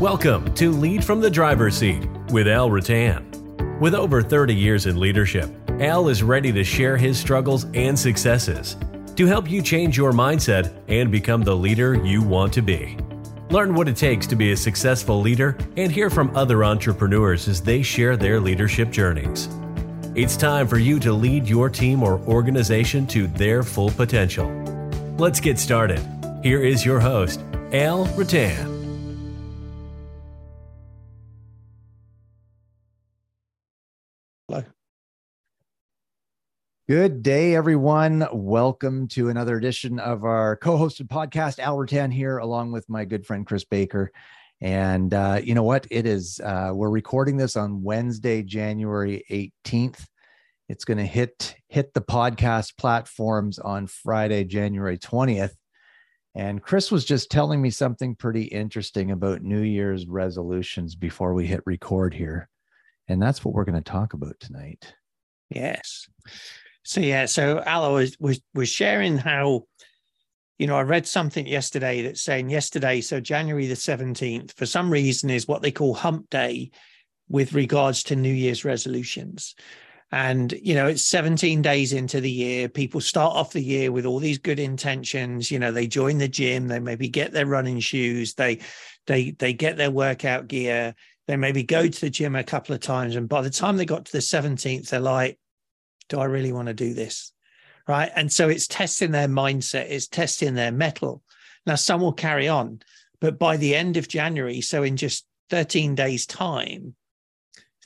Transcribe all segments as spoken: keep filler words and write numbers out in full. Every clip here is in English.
Welcome to Lead from the Driver's Seat with Al Rattan. With over thirty years in leadership, Al is ready to share his struggles and successes to help you change your mindset and become the leader you want to be. Learn what it takes to be a successful leader and hear from other entrepreneurs as they share their leadership journeys. It's time for you to lead your team or organization to their full potential. Let's get started. Here is your host, Al Rattan. Hello. Good day, everyone. Welcome to another edition of our co-hosted podcast. Al Rattan here, along with my good friend, Chris Baker. And uh, you know what? It is, uh, we're recording this on Wednesday, January eighteenth. It's going to hit, hit the podcast platforms on Friday, January twentieth. And Chris was just telling me something pretty interesting about New Year's resolutions before we hit record here. And that's what we're going to talk about tonight. Yes. So, yeah, so Al was, was, was sharing how, you know, I read something yesterday that's saying yesterday, so January the seventeenth, for some reason is what they call hump day with regards to New Year's resolutions. And, you know, it's seventeen days into the year. People start off the year with all these good intentions. You know, they join the gym, they maybe get their running shoes, they, they, they get their workout gear, they maybe go to the gym a couple of times. And by the time they got to the seventeenth, they're like, do I really want to do this? Right. And so it's testing their mindset. It's testing their mettle. Now, some will carry on, but by the end of January, so in just thirteen days time,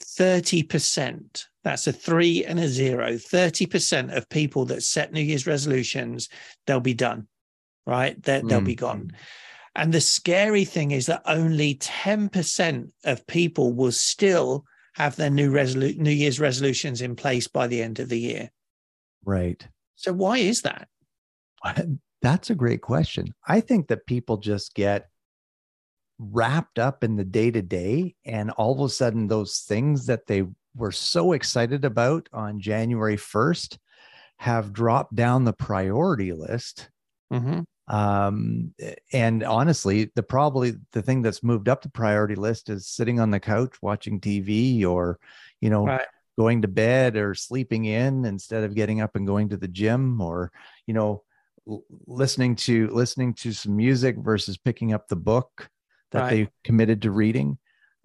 thirty percent, that's a three and a zero, thirty percent of people that set New Year's resolutions, they'll be done. Right. They're, mm. They'll be gone. And the scary thing is that only ten percent of people will still have their new resolu- New Year's resolutions in place by the end of the year. Right. So why is that? That's a great question. I think that people just get wrapped up in the day-to-day, and all of a sudden those things that they were so excited about on January first have dropped down the priority list. Mm-hmm. Um, and honestly, the probably the thing that's moved up the priority list is sitting on the couch, watching T V, or, you know, right. going to bed or sleeping in instead of getting up and going to the gym, or, you know, l- listening to, listening to some music versus picking up the book that right. they committed to reading.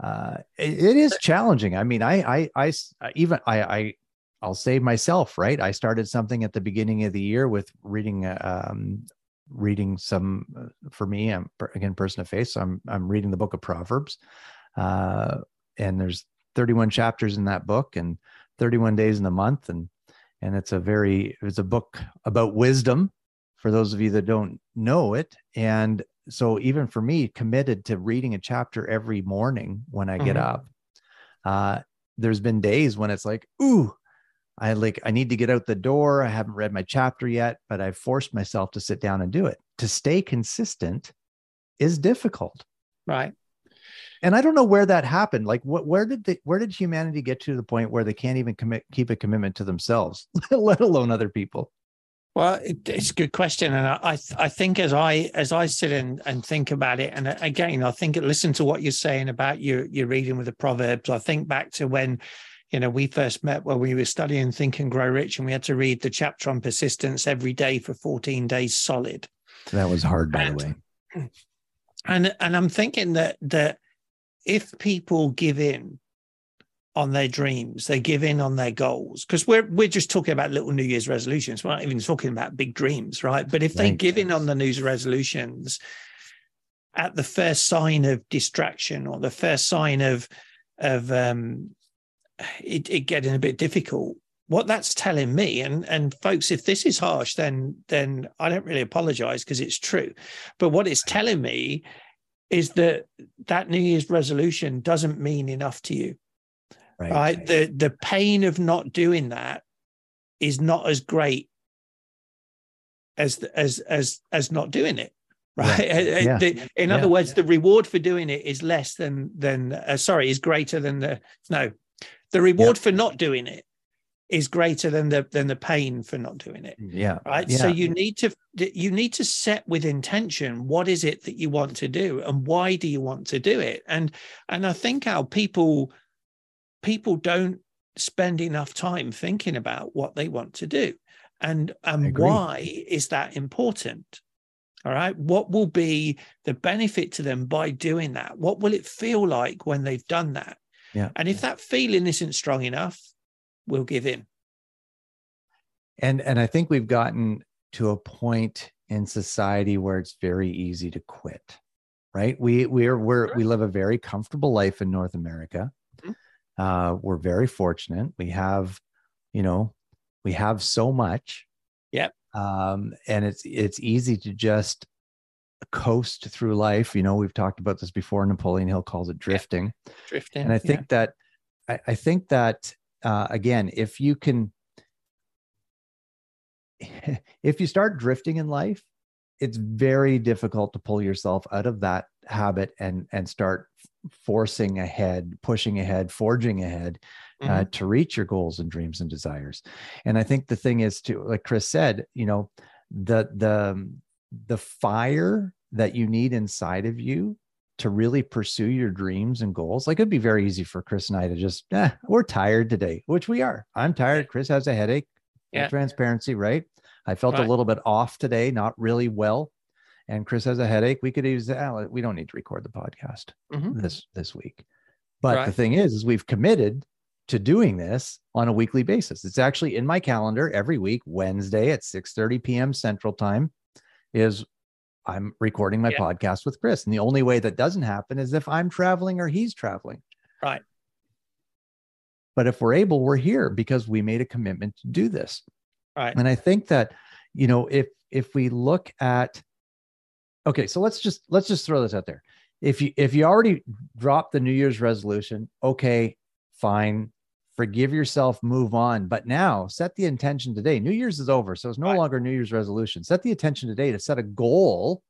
Uh, it, it is challenging. I mean, I, I, I, even I, I, I'll say myself, right. I started something at the beginning of the year with reading, um, reading some uh, for me, I'm again, person of faith. So I'm, I'm reading the book of Proverbs, uh, and there's thirty-one chapters in that book and thirty-one days in the month. And, and it's a very, it's a book about wisdom for those of you that don't know it. And so even for me, committed to reading a chapter every morning when I get mm-hmm. up, uh, there's been days when it's like, ooh, I like, I need to get out the door. I haven't read my chapter yet, but I've forced myself to sit down and do it. To stay consistent is difficult. Right. And I don't know where that happened. Like what, where did they, where did humanity get to the point where they can't even commit, keep a commitment to themselves, let alone other people? Well, it, it's a good question. And I, I think as I, as I sit and, and think about it, and again, I think, listen to what you're saying about your, your reading with the Proverbs. I think back to when, you know, we first met when we were studying Think and Grow Rich, and we had to read the chapter on persistence every day for fourteen days solid. That was hard, by and, the way. And and I'm thinking that that if people give in on their dreams, they give in on their goals, because we're we're just talking about little New Year's resolutions. We're not even talking about big dreams, right? But if they Thanks. give in on the New Year's resolutions at the first sign of distraction or the first sign of of um It, it getting a bit difficult, what that's telling me, and and folks, if this is harsh, then then I don't really apologize, because it's true. But what it's telling me is that that New Year's resolution doesn't mean enough to you, right? right? The the pain of not doing that is not as great as as as as not doing it. Right. Yeah. Yeah. In other yeah. words, the reward for doing it is less than than uh, sorry, is greater than the no. The reward yep. for not doing it is greater than the than the pain for not doing it. Yeah. Right. Yeah. So you need to you need to set with intention, what is it that you want to do and why do you want to do it? And and I think how people people don't spend enough time thinking about what they want to do and and why is that important? All right. What will be the benefit to them by doing that? What will it feel like when they've done that? Yeah. And if that feeling isn't strong enough, we'll give in. And, and I think we've gotten to a point in society where it's very easy to quit, right? We, we're, we're, we live a very comfortable life in North America. Mm-hmm. Uh, we're very fortunate. We have, you know, we have so much. Yep. Um, and it's, it's easy to just coast through life. You know, we've talked about this before. Napoleon Hill calls it drifting. Yeah. Drifting. And I think yeah. that, I, I think that, uh, again, if you can, if you start drifting in life, it's very difficult to pull yourself out of that habit and, and start forcing ahead, pushing ahead, forging ahead. Uh, to reach your goals and dreams and desires. And I think the thing is to, like Chris said, you know, the, the, the fire that you need inside of you to really pursue your dreams and goals. Like it'd be very easy for Chris and I to just, eh, we're tired today, which we are. I'm tired. Chris has a headache. Yeah. Transparency, right? I felt right. a little bit off today, not really well. And Chris has a headache. We could use, oh, we don't need to record the podcast mm-hmm. this, this week. But right. the thing is, is we've committed to doing this on a weekly basis. It's actually in my calendar every week. Wednesday at six thirty p m Central Time is I'm recording my yeah. podcast with Chris. And the only way that doesn't happen is if I'm traveling or he's traveling. Right. But if we're able, we're here because we made a commitment to do this. Right. And I think that, you know, if if we look at, okay, so let's just let's just throw this out there. If you if you already dropped the New Year's resolution, okay, fine, forgive yourself, move on. But now set the intention today. New Year's is over. So it's no right. longer New Year's resolution. Set the intention today to set a goal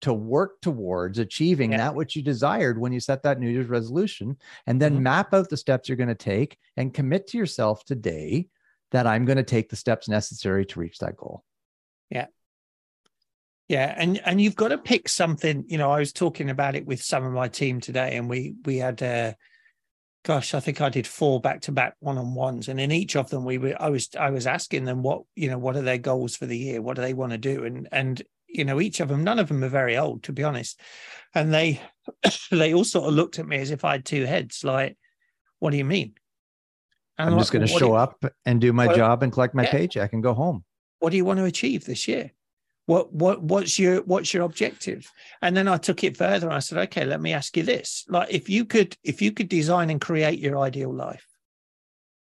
to work towards achieving yeah. that which you desired when you set that New Year's resolution, and then mm-hmm. map out the steps you're going to take and commit to yourself today that I'm going to take the steps necessary to reach that goal. Yeah. Yeah. And, and you've got to pick something, you know, I was talking about it with some of my team today, and we, we had a, uh, gosh, I think I did four back-to-back one-on-ones. And in each of them, we were, I was, I was asking them what, you know, what are their goals for the year? What do they want to do? And, and, you know, each of them, none of them are very old, to be honest. And they, they all sort of looked at me as if I had two heads, like, what do you mean? And I'm, I'm just like, going to show up and do my well, job and collect my yeah. paycheck and go home. What do you want to achieve this year? What, what, what's your, what's your objective? And then I took it further and I said, okay, let me ask you this. Like if you could, if you could design and create your ideal life,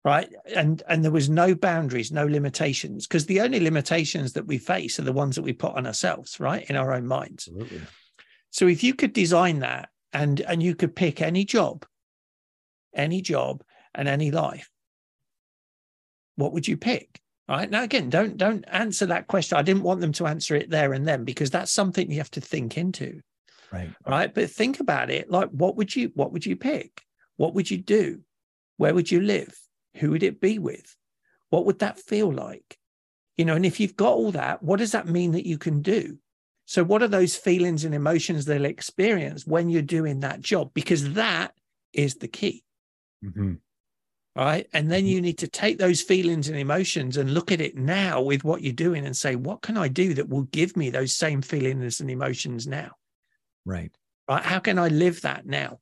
right? And, and there was no boundaries, no limitations, because the only limitations that we face are the ones that we put on ourselves, right? In our own minds. Absolutely. So if you could design that and, and you could pick any job, any job and any life, what would you pick? All right. Now, again, don't don't answer that question. I didn't want them to answer it there and then, because that's something you have to think into. Right. Right. But think about it. Like, what would you what would you pick? What would you do? Where would you live? Who would it be with? What would that feel like? You know, and if you've got all that, what does that mean that you can do? So what are those feelings and emotions they'll experience when you're doing that job? Because that is the key. Mm-hmm. Right. And then you need to take those feelings and emotions and look at it now with what you're doing and say, what can I do that will give me those same feelings and emotions now? Right. Right. How can I live that now?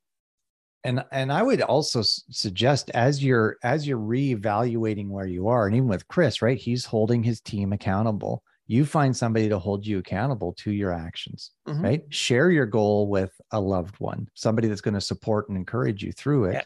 And, and I would also suggest as you're, as you're reevaluating where you are, and even with Chris, right, he's holding his team accountable. You find somebody to hold you accountable to your actions, mm-hmm. right? Share your goal with a loved one, somebody that's going to support and encourage you through it. Yeah.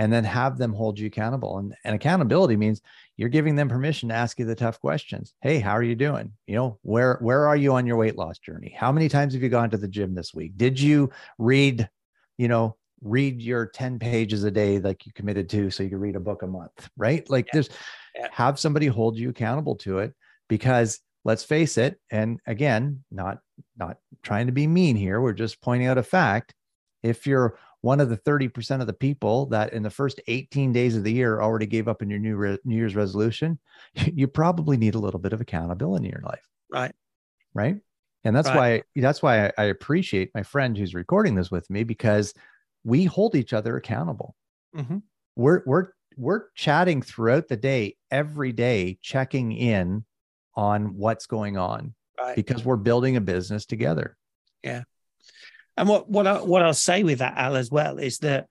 And then have them hold you accountable. And, and accountability means you're giving them permission to ask you the tough questions. Hey, how are you doing? You know, where, where are you on your weight loss journey? How many times have you gone to the gym this week? Did you read, you know, read your ten pages a day like you committed to so you could read a book a month, right? Like yeah. there's, yeah. have somebody hold you accountable to it, because let's face it. And again, not, not trying to be mean here. We're just pointing out a fact. If you're one of the thirty percent of the people that in the first eighteen days of the year already gave up in your new re- New Year's resolution, you probably need a little bit of accountability in your life. Right. Right. And that's right. why, that's why I, I appreciate my friend who's recording this with me, because we hold each other accountable. Mm-hmm. We're, we're, we're chatting throughout the day, every day, checking in on what's going on, right, because we're building a business together. Yeah. And what, what, I, what I'll say with that, Al, as well, is that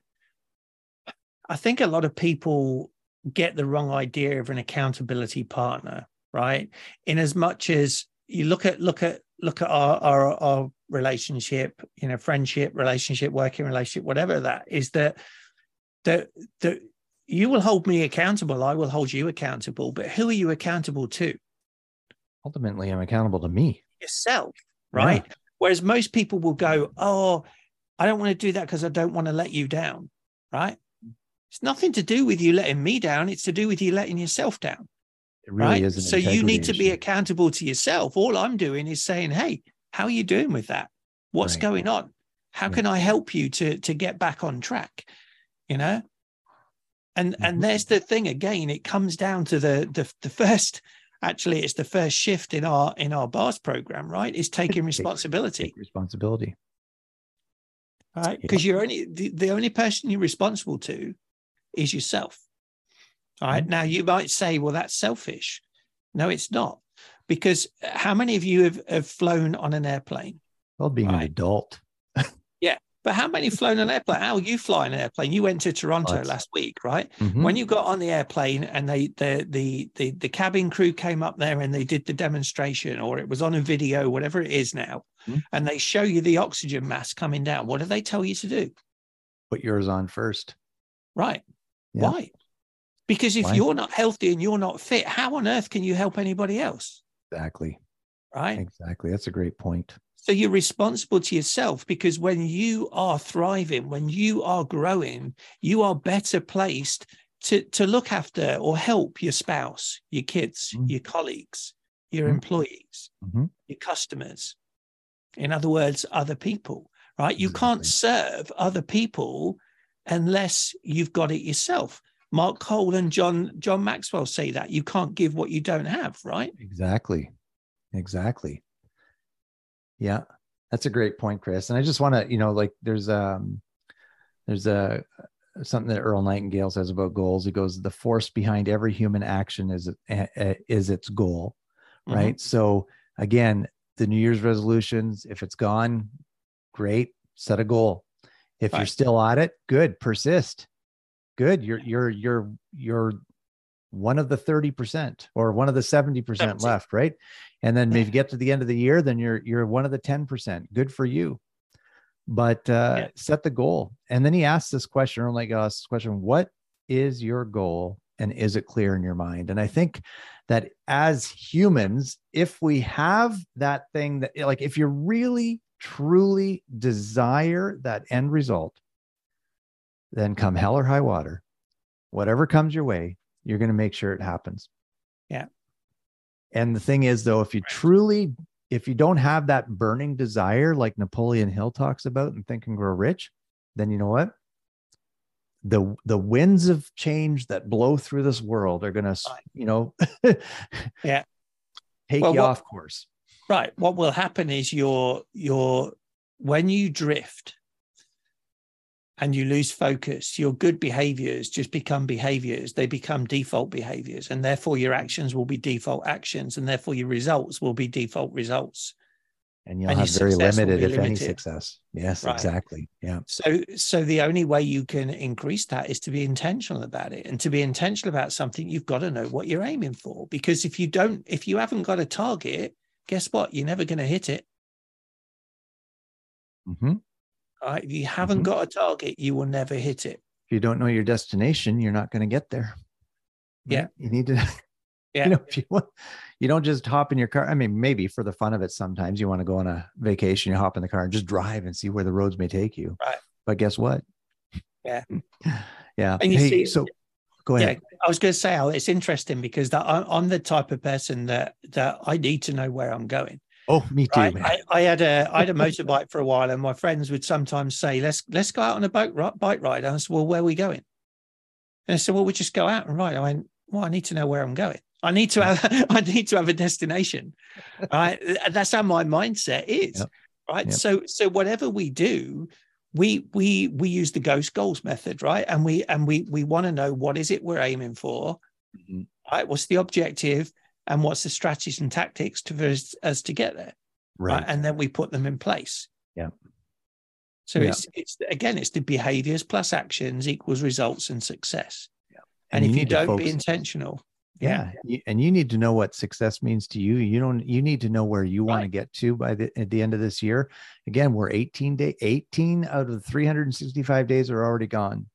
I think a lot of people get the wrong idea of an accountability partner, right? In as much as you look at, look at, look at our, our, our relationship, you know, friendship, relationship, working relationship, whatever that is, that, that, that you will hold me accountable. I will hold you accountable, but who are you accountable to? Ultimately, I'm accountable to me. Yourself, right? Yeah. Whereas most people will go, oh, I don't want to do that because I don't want to let you down, right? It's nothing to do with you letting me down. It's to do with you letting yourself down. It really right? is. So you need to be accountable to yourself. All I'm doing is saying, hey, how are you doing with that? What's right. going on? How yeah. can I help you to, to get back on track? You know? And mm-hmm. and there's the thing again, it comes down to the the, the first Actually, it's the first shift in our in our bars program, right? Is taking responsibility. Take responsibility, right? Because yeah. you're only the, the only person you're responsible to is yourself. All right. Mm-hmm. Now you might say, "Well, that's selfish." No, it's not, because how many of you have, have flown on an airplane? Well, being right? an adult. yeah, but how many flown an airplane? How you fly an airplane? You went to Toronto that's... last week, right? Mm-hmm. When you got on the airplane and they the, the the the cabin crew came up there and they did the demonstration, or it was on a video, whatever it is now, mm-hmm. and they show you the oxygen mask coming down. What do they tell you to do? Put yours on first. Right. Yeah. Why? Because if Why? you're not healthy and you're not fit, how on earth can you help anybody else? Exactly. Right. Exactly. That's a great point. So you're responsible to yourself, because when you are thriving, when you are growing, you are better placed to, to look after or help your spouse, your kids, mm-hmm. your colleagues, your mm-hmm. employees, mm-hmm. your customers. In other words, other people, right? You exactly. can't serve other people unless you've got it yourself. Mark Cole and John, John Maxwell say that you can't give what you don't have, right? Exactly. Exactly. Yeah, that's a great point, Chris. And I just want to, you know, like there's um, there's a something that Earl Nightingale says about goals. He goes, the force behind every human action is is its goal, right? Mm-hmm. So again, the New Year's resolutions, if it's gone, great, set a goal. If Bye. you're still at it, good, persist. Good, you're you're you're you're one of the thirty percent or one of the seventy percent left, right? And then if you get to the end of the year, then you're you're one of the ten percent. Good for you. But uh, yeah. set the goal. And then he asked this question, or like asked this question, what is your goal and is it clear in your mind? And I think that as humans, if we have that thing that, like if you really, truly desire that end result, then come hell or high water, whatever comes your way, you're going to make sure it happens. Yeah. And the thing is, though, if you truly, if you don't have that burning desire, like Napoleon Hill talks about in Think and Grow Rich, then you know what? The, the winds of change that blow through this world are going to, you know, yeah, take well, you what, off course. Right. What will happen is your, your, when you drift and you lose focus, your good behaviors just become behaviors. They become default behaviors. And therefore your actions will be default actions. And therefore your results will be default results. And you'll and have very limited, if limited. any, success. Yes, right. exactly. Yeah. So so the only way you can increase that is to be intentional about it. And to be intentional about something, you've got to know what you're aiming for. Because if you don't, if you haven't got a target, guess what? You're never going to hit it. Mm-hmm. Right. If you haven't mm-hmm. got a target, you will never hit it. If you don't know your destination, you're not going to get there. Yeah. You need to, yeah. you know, if you want, you don't just hop in your car. I mean, maybe for the fun of it, sometimes you want to go on a vacation, you hop in the car and just drive and see where the roads may take you. Right. But guess what? Yeah. yeah. And you hey, see, so go ahead. Yeah, I was going to say, oh, it's interesting because that I'm the type of person that, that I need to know where I'm going. Oh, me too. Right? I, I had a I had a motorbike for a while, and my friends would sometimes say, "Let's let's go out on a bike bike ride." And I said, "Well, where are we going?" And I said, "Well, we just go out and ride." I went, "Well, I need to know where I'm going. I need to have I need to have a destination." Right? That's how my mindset is. Yep. Right. Yep. So so whatever we do, we we we use the GHOST goals method, right? And we and we we want to know what is it we're aiming for, mm-hmm. right? What's the objective, and what's the strategies and tactics to for us, us to get there, right. right? And then we put them in place. Yeah. So yeah. it's it's again it's the behaviors plus actions equals results and success. Yeah. And, and if you, you don't be intentional. Yeah. yeah. And you need to know what success means to you. You don't, you need to know where you right. want to get to by the, at the end of this year. Again, we're eighteen day, eighteen out of the three hundred sixty-five days are already gone.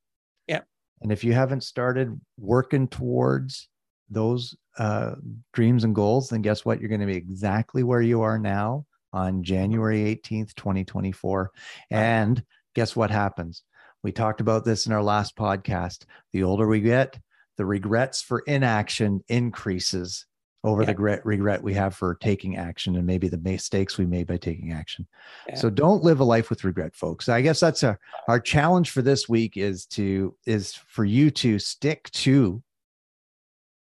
Yeah. And if you haven't started working towards those uh, dreams and goals, then guess what? You're going to be exactly where you are now on January eighteenth, twenty twenty-four. Right. And guess what happens? We talked about this in our last podcast. The older we get, the regrets for inaction increases over yeah. the regret, regret we have for taking action and maybe the mistakes we made by taking action. Yeah. So don't live a life with regret, folks. I guess that's our, our challenge for this week is to is for you to stick to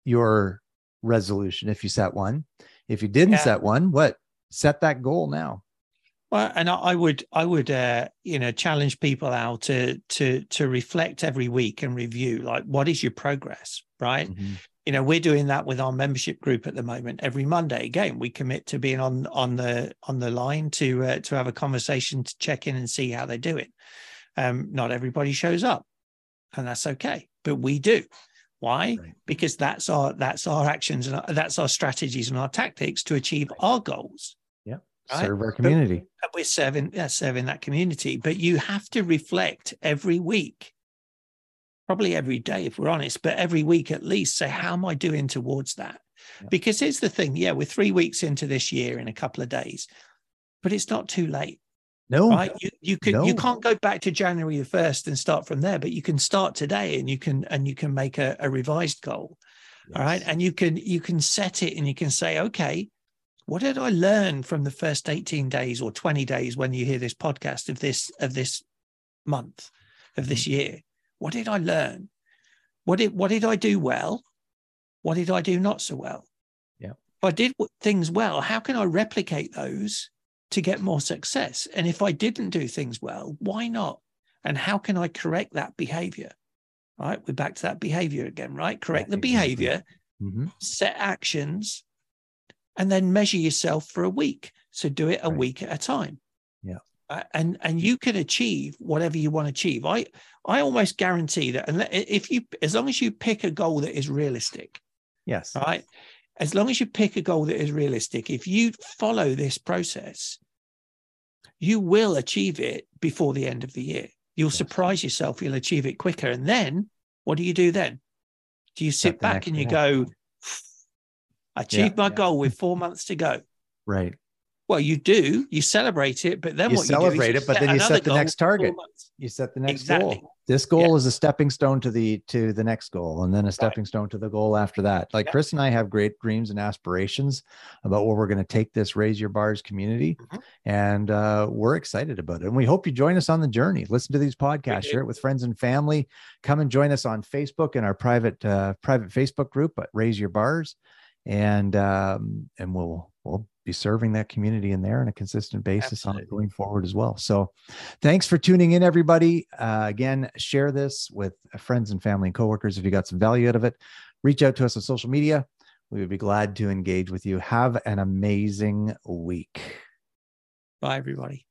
your resolution. If you set one, if you didn't yeah. set one, what set that goal now. Well, and I would I would uh, you know challenge people out to to to reflect every week and review, like, what is your progress, right? Mm-hmm. You know, we're doing that with our membership group at the moment. Every Monday, again, we commit to being on on the on the line to uh, to have a conversation, to check in and see how they're doing. Um, not everybody shows up, and that's okay, but we do. Why? Right. Because that's our that's our actions and our, that's our strategies and our tactics to achieve right. our goals. Right? Serve our community. But we're serving, yeah, serving that community. But you have to reflect every week, probably every day if we're honest, but every week at least, say, how am I doing towards that? Yeah. Because here's the thing, yeah, we're three weeks into this year in a couple of days, but it's not too late. No. Right? You, you, can, no. you can't go back to January the first and start from there, but you can start today and you can and you can make a, a revised goal. Yes. All right. And you can you can set it and you can say, okay, what did I learn from the first eighteen days or twenty days when you hear this podcast of this of this month, of this year? What did I learn? What did what did I do well? What did I do not so well? Yeah. If I did things well, how can I replicate those to get more success? And if I didn't do things well, why not? And how can I correct that behavior? All right, we're back to that behavior again, right? Correct the behavior, mm-hmm. set actions, and then measure yourself for a week. So do it a right. week at a time. Yeah. Uh, and and you can achieve whatever you want to achieve. I I almost guarantee that if you, as long as you pick a goal that is realistic. Yes. Right. As long as you pick a goal that is realistic, if you follow this process, you will achieve it before the end of the year. You'll yes. surprise yourself. You'll achieve it quicker. And then what do you do then? Do you sit back and you go, I achieved yeah, my yeah. goal with four months to go. Right. Well, you do, you celebrate it, but then you what you celebrate do is it, but then you set the next target. You set the next exactly. goal. This goal yeah. is a stepping stone to the, to the next goal. And then a stepping right. stone to the goal after that. Like yeah. Chris and I have great dreams and aspirations about where we're going to take this Raise Your Bars community. Mm-hmm. And uh, we're excited about it. And we hope you join us on the journey. Listen to these podcasts, share it with friends and family. Come and join us on Facebook in our private, uh, private Facebook group at Raise Your Bars. And, um, and we'll, we'll be serving that community in there on a consistent basis Absolutely. on it going forward as well. So thanks for tuning in, everybody. Uh, again, share this with friends and family and coworkers. If you got some value out of it, reach out to us on social media. We would be glad to engage with you. Have an amazing week. Bye, everybody.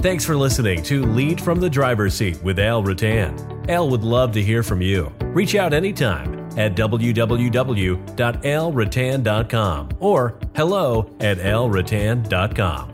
Thanks for listening to Lead from the Driver's Seat with Al Rattan. Al would love to hear from you. Reach out anytime at w w w dot al rattan dot com or hello at al rattan dot com.